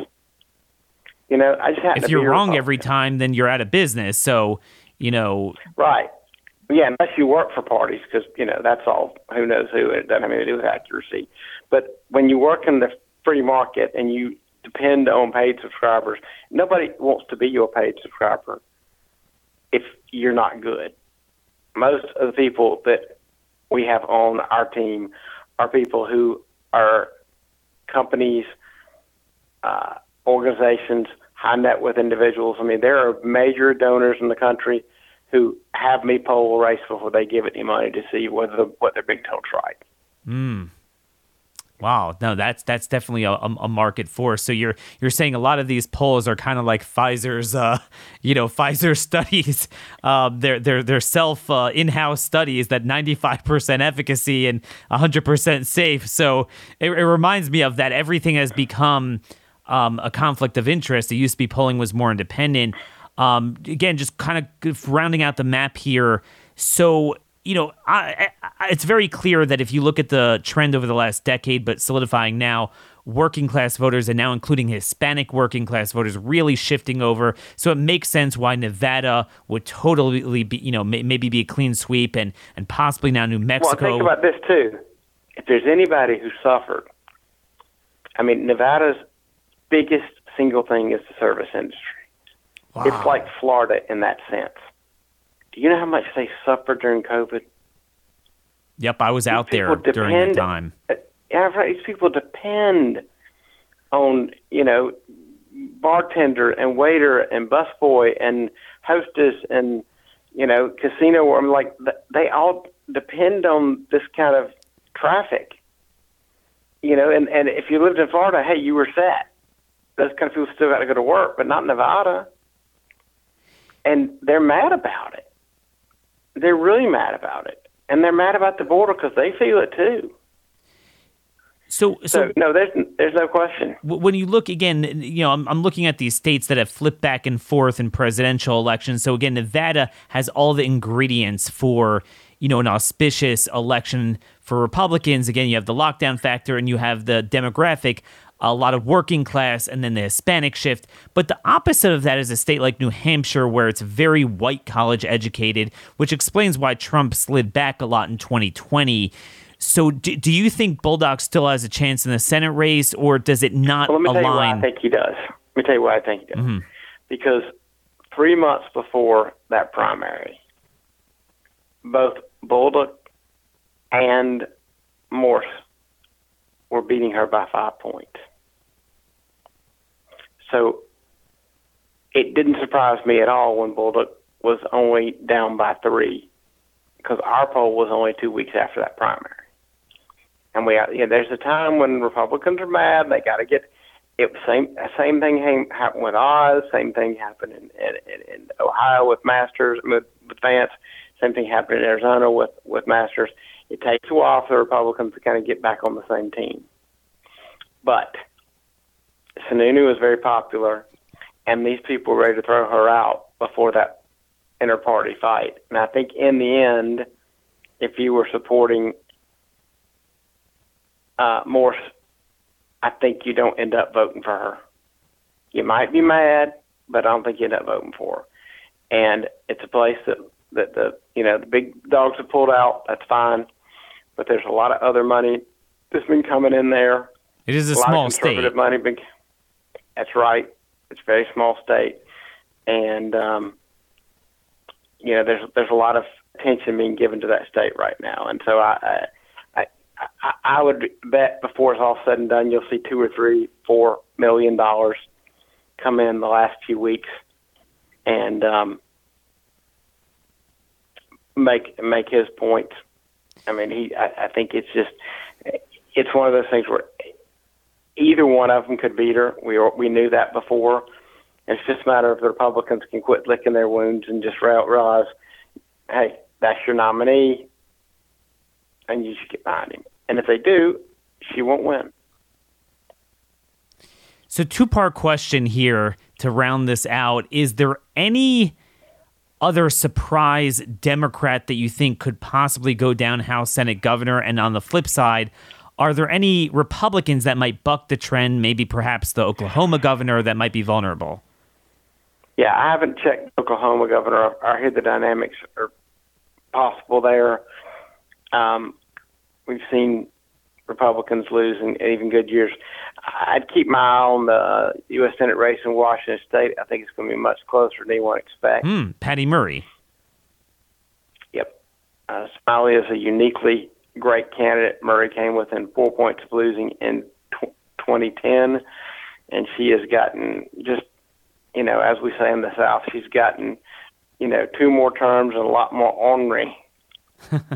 You know, I just have to be. If you're wrong every time, then you're out of business. So, you know. Right. Yeah, unless you work for parties, because, you know, that's all who knows who. It doesn't have anything to do with accuracy. But when you work in the free market and you depend on paid subscribers, nobody wants to be your paid subscriber if you're not good. Most of the people that we have on our team are people who are companies, organizations, high net worth individuals. I mean, there are major donors in the country who have me poll a race before they give it any money to see what their big toe's right. Mm. Wow, no, that's definitely a market force. So you're saying a lot of these polls are kind of like Pfizer's, Pfizer studies, their self in-house studies that 95% efficacy and 100% safe. So it reminds me of that. Everything has become a conflict of interest. It used to be polling was more independent. Again, just kind of rounding out the map here. So, you know, it's very clear that if you look at the trend over the last decade, but solidifying now, working class voters and now including Hispanic working class voters really shifting over. So it makes sense why Nevada would totally be, you know, maybe be a clean sweep and possibly now New Mexico. Well, think about this too. If there's anybody who suffered, I mean, Nevada's biggest single thing is the service industry. Wow. It's like Florida in that sense. Do you know how much they suffered during COVID? Yep, I was out there during the time. These people depend on, you know, bartender and waiter and busboy and hostess and, you know, casino. I'm like, they all depend on this kind of traffic, you know. And if you lived in Florida, hey, you were set. Those kind of people still got to go to work, but not Nevada. And they're mad about it. They're really mad about it. And they're mad about the border because they feel it too. So no, there's no question. When you look again, you know, I'm looking at these states that have flipped back and forth in presidential elections. So again, Nevada has all the ingredients for, you know, an auspicious election for Republicans. Again, you have the lockdown factor and you have the demographic, a lot of working class, and then the Hispanic shift. But the opposite of that is a state like New Hampshire, where it's very white college educated, which explains why Trump slid back a lot in 2020. So do you think Bolduc still has a chance in the Senate race, or does it not align? Let me tell you why I think he does. Mm-hmm. Because 3 months before that primary, both Bolduc and Morse were beating her by 5 points. So it didn't surprise me at all when Bolduc was only down by 3, because our poll was only 2 weeks after that primary. And there's a time when Republicans are mad; they got to get it. Same thing happened with Oz. Same thing happened in Ohio with Masters, with Vance. Same thing happened in Arizona with Masters. It takes a while for the Republicans to kind of get back on the same team. But Sununu is very popular, and these people were ready to throw her out before that inter-party fight. And I think in the end, if you were supporting Morse, I think you don't end up voting for her. You might be mad, but I don't think you end up voting for her. And it's a place that the big dogs have pulled out. That's fine, but there's a lot of other money that's been coming in there. It is a small state. That's right. It's a very small state, and there's a lot of attention being given to that state right now. And so I would bet before it's all said and done, you'll see $2 or $3, $4 million come in the last few weeks, and make his point. I mean, I think it's just, it's one of those things where either one of them could beat her. We knew that before. It's just a matter of the Republicans can quit licking their wounds and just realize, hey, that's your nominee, and you should get behind him. And if they do, she won't win. So two-part question here to round this out, is there any other surprise Democrat that you think could possibly go down House, Senate, Governor? And on the flip side, are there any Republicans that might buck the trend, maybe perhaps the Oklahoma governor that might be vulnerable? Yeah, I haven't checked Oklahoma governor. I hear the dynamics are possible there. We've seen Republicans lose in even good years. I'd keep my eye on the U.S. Senate race in Washington State. I think it's going to be much closer than anyone expects. Patty Murray. Yep. Smiley is a uniquely great candidate. Murray came within 4 points of losing in 2010, and she has gotten just, you know, as we say in the South, she's gotten, you know, two more terms and a lot more ornery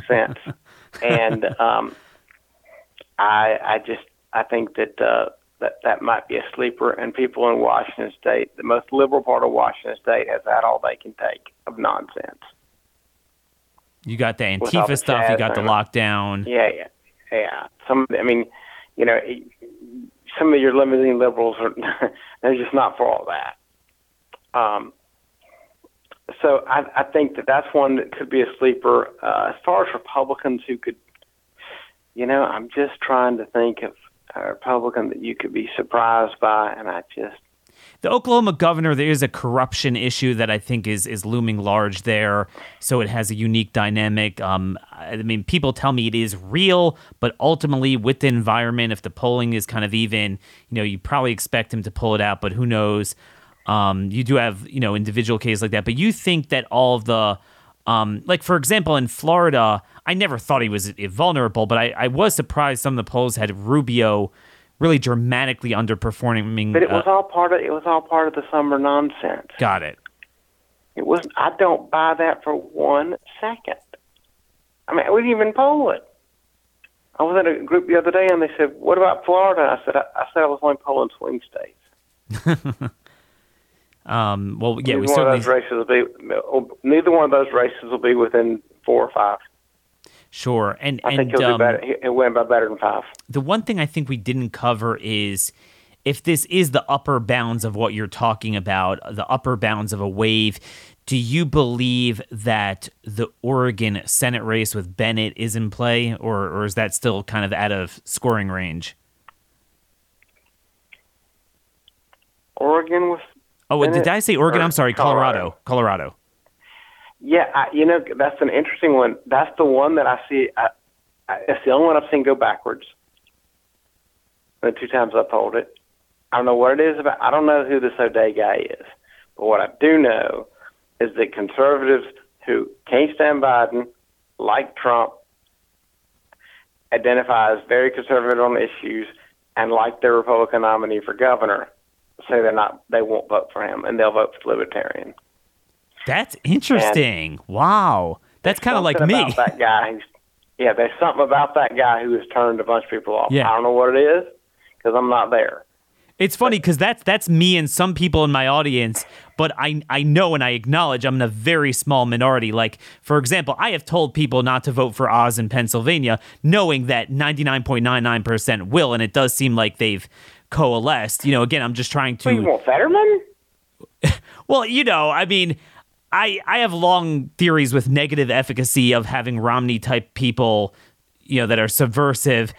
since. And I think that that might be a sleeper. And people in Washington State, the most liberal part of Washington State, has had all they can take of nonsense. You got the Antifa stuff. You got the lockdown. Yeah. Some of your limousine liberals are they're just not for all that. So I think that's one that could be a sleeper. As far as Republicans who could, I'm just trying to think of a Republican that you could be surprised by, and the Oklahoma governor, there is a corruption issue that I think is looming large there, so it has a unique dynamic. People tell me it is real, but ultimately with the environment, if the polling is kind of even, you probably expect him to pull it out, but who knows? You do have, individual cases like that, but you think that all of the, like for example, in Florida, I never thought he was vulnerable, but I was surprised some of the polls had Rubio really dramatically underperforming. But it was all part of the summer nonsense. Got it. It wasn't. I don't buy that for 1 second. I wouldn't even poll it. I was in a group the other day, and they said, "What about Florida?" I said I was only polling swing states. Well, yeah, we certainly. Neither one of those races will be within 4 or 5. Sure. And I think he'll do better. He'll win by better than 5. The one thing I think we didn't cover is if this is the upper bounds of what you're talking about, the upper bounds of a wave, do you believe that the Oregon Senate race with Bennett is in play, or is that still kind of out of scoring range? Oregon was. Oh, Bennett, did I say Oregon? I'm sorry, Colorado. Yeah, that's an interesting one. That's the one that I see. It's the only one I've seen go backwards. The two times I've polled it. I don't know what it is about. I don't know who this O'Day guy is. But what I do know is that conservatives who can't stand Biden, like Trump, identify as very conservative on issues, and like their Republican nominee for governor, say they won't vote for him, and they'll vote for Libertarian. That's interesting. And wow. That's kind of like me. That guy, yeah, there's something about that guy who has turned a bunch of people off. Yeah. I don't know what it is because I'm not there. It's funny because that's me and some people in my audience, but I know and I acknowledge I'm in a very small minority. Like, for example, I have told people not to vote for Oz in Pennsylvania, knowing that 99.99% will, and it does seem like they've coalesced. Again, I'm just trying to... Wait, you want Fetterman? Well, I have long theories with negative efficacy of having Romney-type people, that are subversive.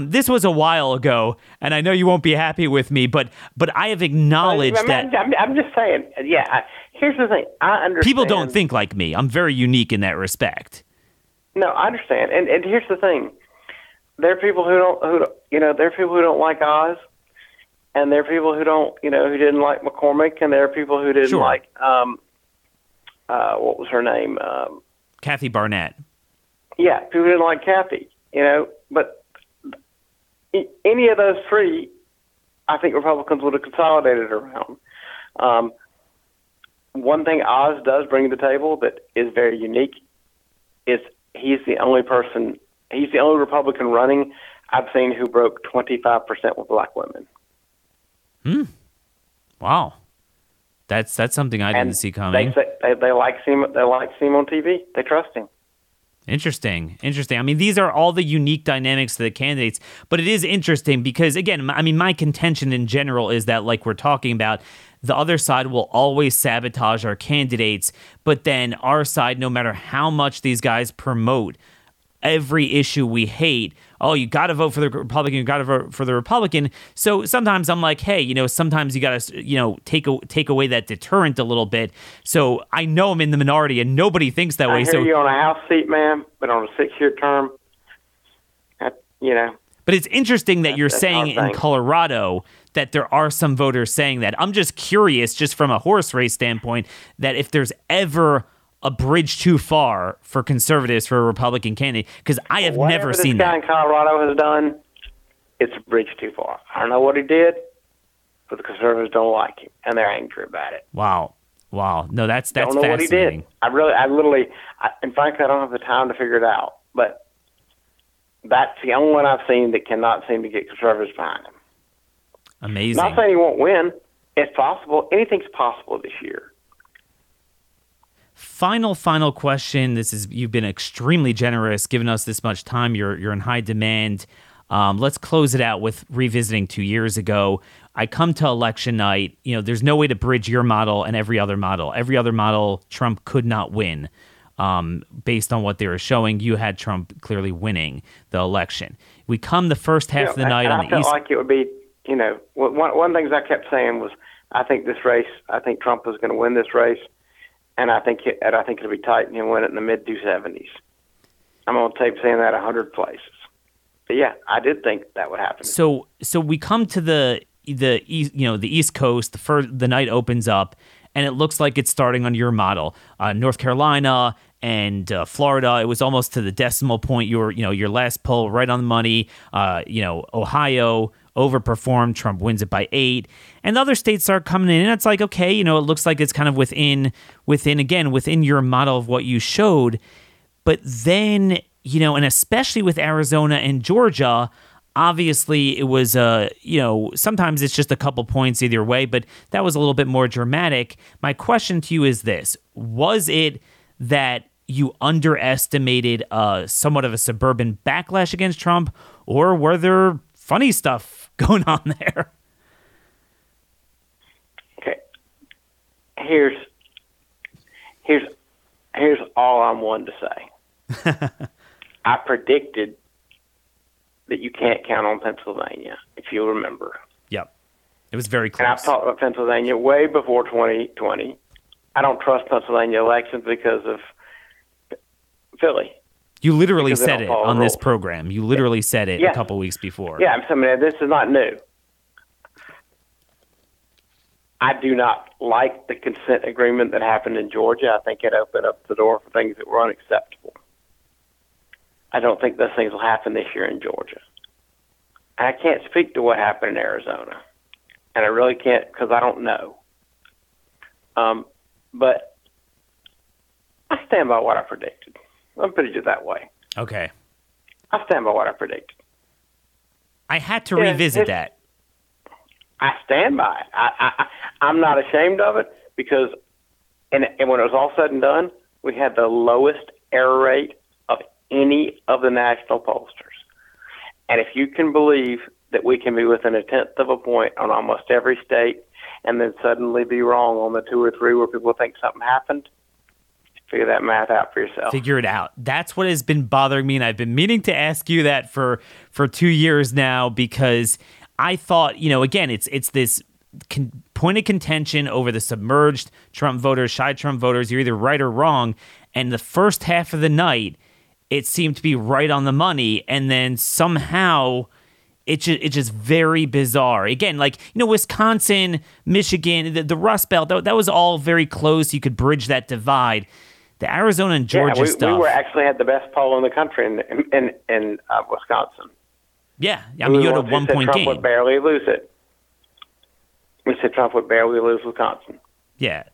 This was a while ago, and I know you won't be happy with me, but I have acknowledged that. I'm just saying, yeah. Here's the thing: I understand people don't think like me. I'm very unique in that respect. No, I understand, and here's the thing: there are people who don't like Oz, and there are people who didn't like McCormick, and there are people who didn't like. What was her name? Kathy Barnett. Yeah, people didn't like Kathy, but any of those three, I think Republicans would have consolidated around. One thing Oz does bring to the table that is very unique is he's the only Republican running I've seen who broke 25% with black women. Wow. That's something I didn't see coming. They like to see him on TV. They trust him. Interesting. I mean, these are all the unique dynamics to the candidates, but it is interesting because, again, I mean, my contention in general is that, like we're talking about, the other side will always sabotage our candidates, but then our side, no matter how much these guys promote every issue we hate, oh, you got to vote for the Republican, you got to vote for the Republican. So sometimes I'm like, hey, sometimes you got to, take away that deterrent a little bit. So I know I'm in the minority and nobody thinks that way. I hear you on a House seat, ma'am, but on a 6-year term, But it's interesting that you're saying in Colorado that there are some voters saying that. I'm just curious, just from a horse race standpoint, that if there's ever a bridge too far for conservatives for a Republican candidate, because I have never seen that. Whatever this guy in Colorado has done, it's a bridge too far. I don't know what he did, but the conservatives don't like him, and they're angry about it. Wow. No, that's fascinating. I don't know what he did. I in fact, I don't have the time to figure it out, but that's the only one I've seen that cannot seem to get conservatives behind him. Amazing. Not saying he won't win. It's possible. Anything's possible this year. Final question. You've been extremely generous, giving us this much time. You're in high demand. Let's close it out with revisiting 2 years ago. I come to election night. There's no way to bridge your model and every other model. Every other model, Trump could not win. Based on what they were showing, you had Trump clearly winning the election. We come the first half of the night on the East. I felt like it would be, one of the things I kept saying was, I think Trump was going to win this race, and I think it'll be tight, and he'll win it in the mid-270s. I'm on tape saying that 100 places. But yeah, I did think that would happen. So we come to the East Coast. The night opens up. And it looks like it's starting on your model, North Carolina and Florida. It was almost to the decimal point. Your last poll right on the money. Ohio overperformed. Trump wins it by 8, and the other states are coming in. And it's like, okay, it looks like it's kind of within your model of what you showed. But then and especially with Arizona and Georgia. Obviously, it was, sometimes it's just a couple points either way, but that was a little bit more dramatic. My question to you is this. Was it that you underestimated somewhat of a suburban backlash against Trump, or were there funny stuff going on there? Okay. Here's all I'm one to say. I predicted that you can't count on Pennsylvania, if you'll remember. Yep. It was very close. And I've talked about Pennsylvania way before 2020. I don't trust Pennsylvania elections because of Philly. You literally said it on this program. You literally said it a couple weeks before. Yeah, I mean, this is not new. I do not like the consent agreement that happened in Georgia. I think it opened up the door for things that were unacceptable. I don't think those things will happen this year in Georgia. And I can't speak to what happened in Arizona. And I really can't because I don't know. But I stand by what I predicted. Let me put it that way. Okay. I stand by what I predicted. I had to revisit that. I stand by it. I'm not ashamed of it because and when it was all said and done, we had the lowest error rate any of the national pollsters. And if you can believe that we can be within 0.1 point on almost every state and then suddenly be wrong on the 2 or 3 where people think something happened, figure that math out for yourself. Figure it out. That's what has been bothering me, and I've been meaning to ask you that for 2 years now because I thought, again, it's this point of contention over the submerged Trump voters, shy Trump voters. You're either right or wrong. And the first half of the night, it seemed to be right on the money, and then somehow it's just very bizarre. Again, like, Wisconsin, Michigan, the Rust Belt, that was all very close. You could bridge that divide. The Arizona and Georgia stuff. We actually had the best poll in the country in Wisconsin. Yeah, I mean, you had a 1-point game. Trump would barely lose it. We said Trump would barely lose Wisconsin. Yeah.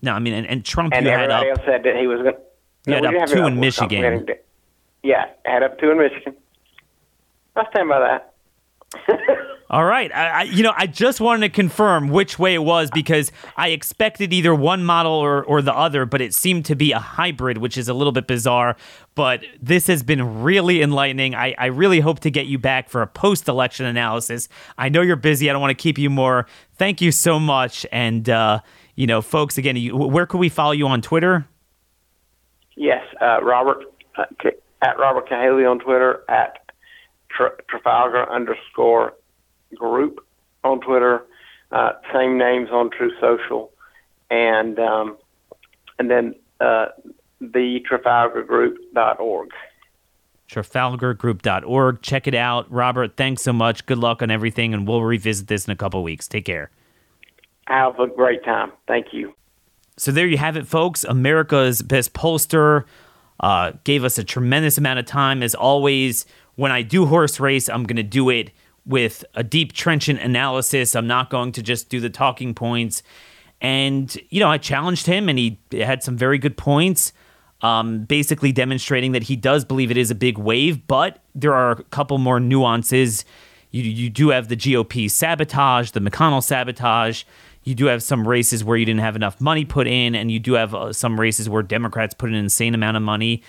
No, I mean, and Trump, and everybody else said that he was going to. Yeah, no, up 2 in Michigan. Yeah, add up 2 in Michigan. I stand by that. All right. I just wanted to confirm which way it was because I expected either one model or the other, but it seemed to be a hybrid, which is a little bit bizarre. But this has been really enlightening. I really hope to get you back for a post-election analysis. I know you're busy. I don't want to keep you more. Thank you so much. And, folks, again, where can we follow you on Twitter? Yes, at Robert Cahaly on Twitter, at Trafalgar_group on Twitter, same names on True Social, and then the TrafalgarGroup.org. TrafalgarGroup.org. Check it out. Robert, thanks so much. Good luck on everything, and we'll revisit this in a couple of weeks. Take care. Have a great time. Thank you. So there you have it, folks. America's Best Pollster gave us a tremendous amount of time. As always, when I do horse race, I'm going to do it with a deep, trenchant analysis. I'm not going to just do the talking points. And, I challenged him, and he had some very good points, basically demonstrating that he does believe it is a big wave, but there are a couple more nuances. You do have the GOP sabotage, the McConnell sabotage. You do have some races where you didn't have enough money put in, and you do have some races where Democrats put in an insane amount of money.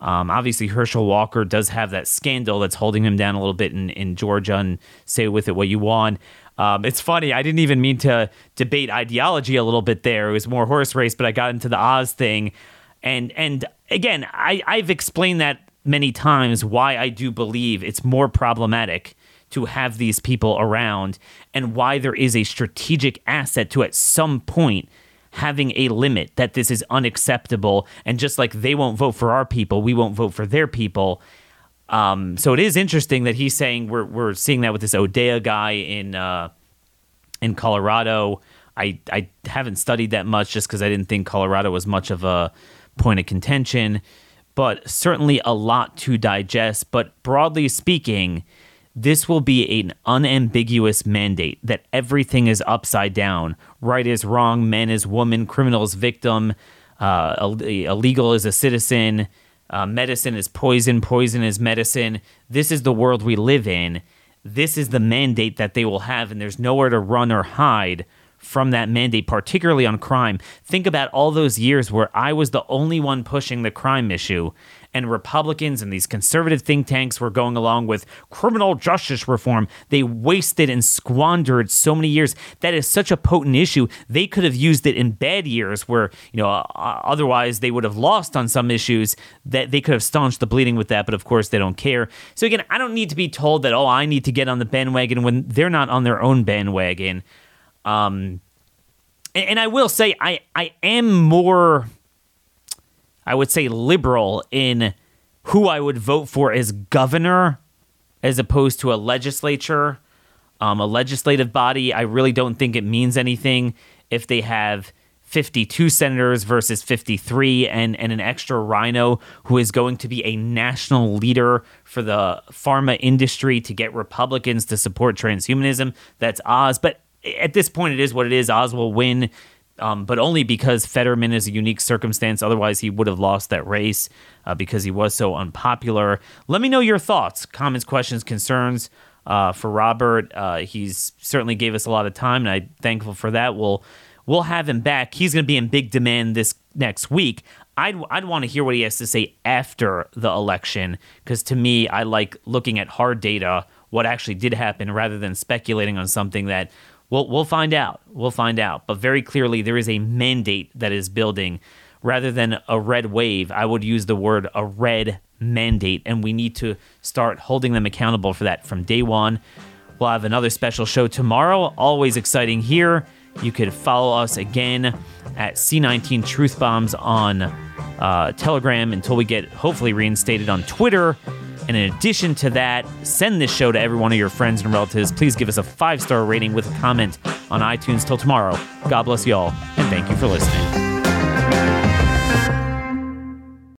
Obviously, Herschel Walker does have that scandal that's holding him down a little bit in Georgia, and say with it what you want. It's funny. I didn't even mean to debate ideology a little bit there. It was more horse race, but I got into the Oz thing. And again, I've explained that many times why I do believe it's more problematic to have these people around and why there is a strategic asset to at some point having a limit that this is unacceptable. And just like they won't vote for our people, we won't vote for their people. So it is interesting that he's saying we're seeing that with this Odea guy in Colorado. I haven't studied that much just because I didn't think Colorado was much of a point of contention, but certainly a lot to digest. But broadly speaking, this will be an unambiguous mandate that everything is upside down. Right is wrong, man is woman, criminal is victim, illegal is a citizen, medicine is poison, poison is medicine. This is the world we live in. This is the mandate that they will have, and there's nowhere to run or hide from that mandate, particularly on crime. Think about all those years where I was the only one pushing the crime issue. And Republicans and these conservative think tanks were going along with criminal justice reform. They wasted and squandered so many years. That is such a potent issue. They could have used it in bad years where, otherwise they would have lost on some issues, that they could have staunched the bleeding with that. But of course, they don't care. So again, I don't need to be told that, I need to get on the bandwagon when they're not on their own bandwagon. And I will say I am more, I would say, liberal in who I would vote for as governor as opposed to a legislature, a legislative body. I really don't think it means anything if they have 52 senators versus 53 and an extra rhino who is going to be a national leader for the pharma industry to get Republicans to support transhumanism. That's Oz. But at this point, it is what it is. Oz will win. But only because Fetterman is a unique circumstance. Otherwise, he would have lost that race because he was so unpopular. Let me know your thoughts, comments, questions, concerns for Robert. He's certainly gave us a lot of time, and I'm thankful for that. We'll have him back. He's going to be in big demand this next week. I'd want to hear what he has to say after the election because, to me, I like looking at hard data, what actually did happen, rather than speculating on something that We'll find out. We'll find out. But very clearly, there is a mandate that is building. Rather than a red wave, I would use the word a red mandate, and we need to start holding them accountable for that from day one. We'll have another special show tomorrow. Always exciting here. You could follow us again at C19 Truth Bombs on Telegram until we get hopefully reinstated on Twitter. And in addition to that, send this show to every one of your friends and relatives. Please give us a 5-star rating with a comment on iTunes. Till tomorrow, God bless y'all, and thank you for listening.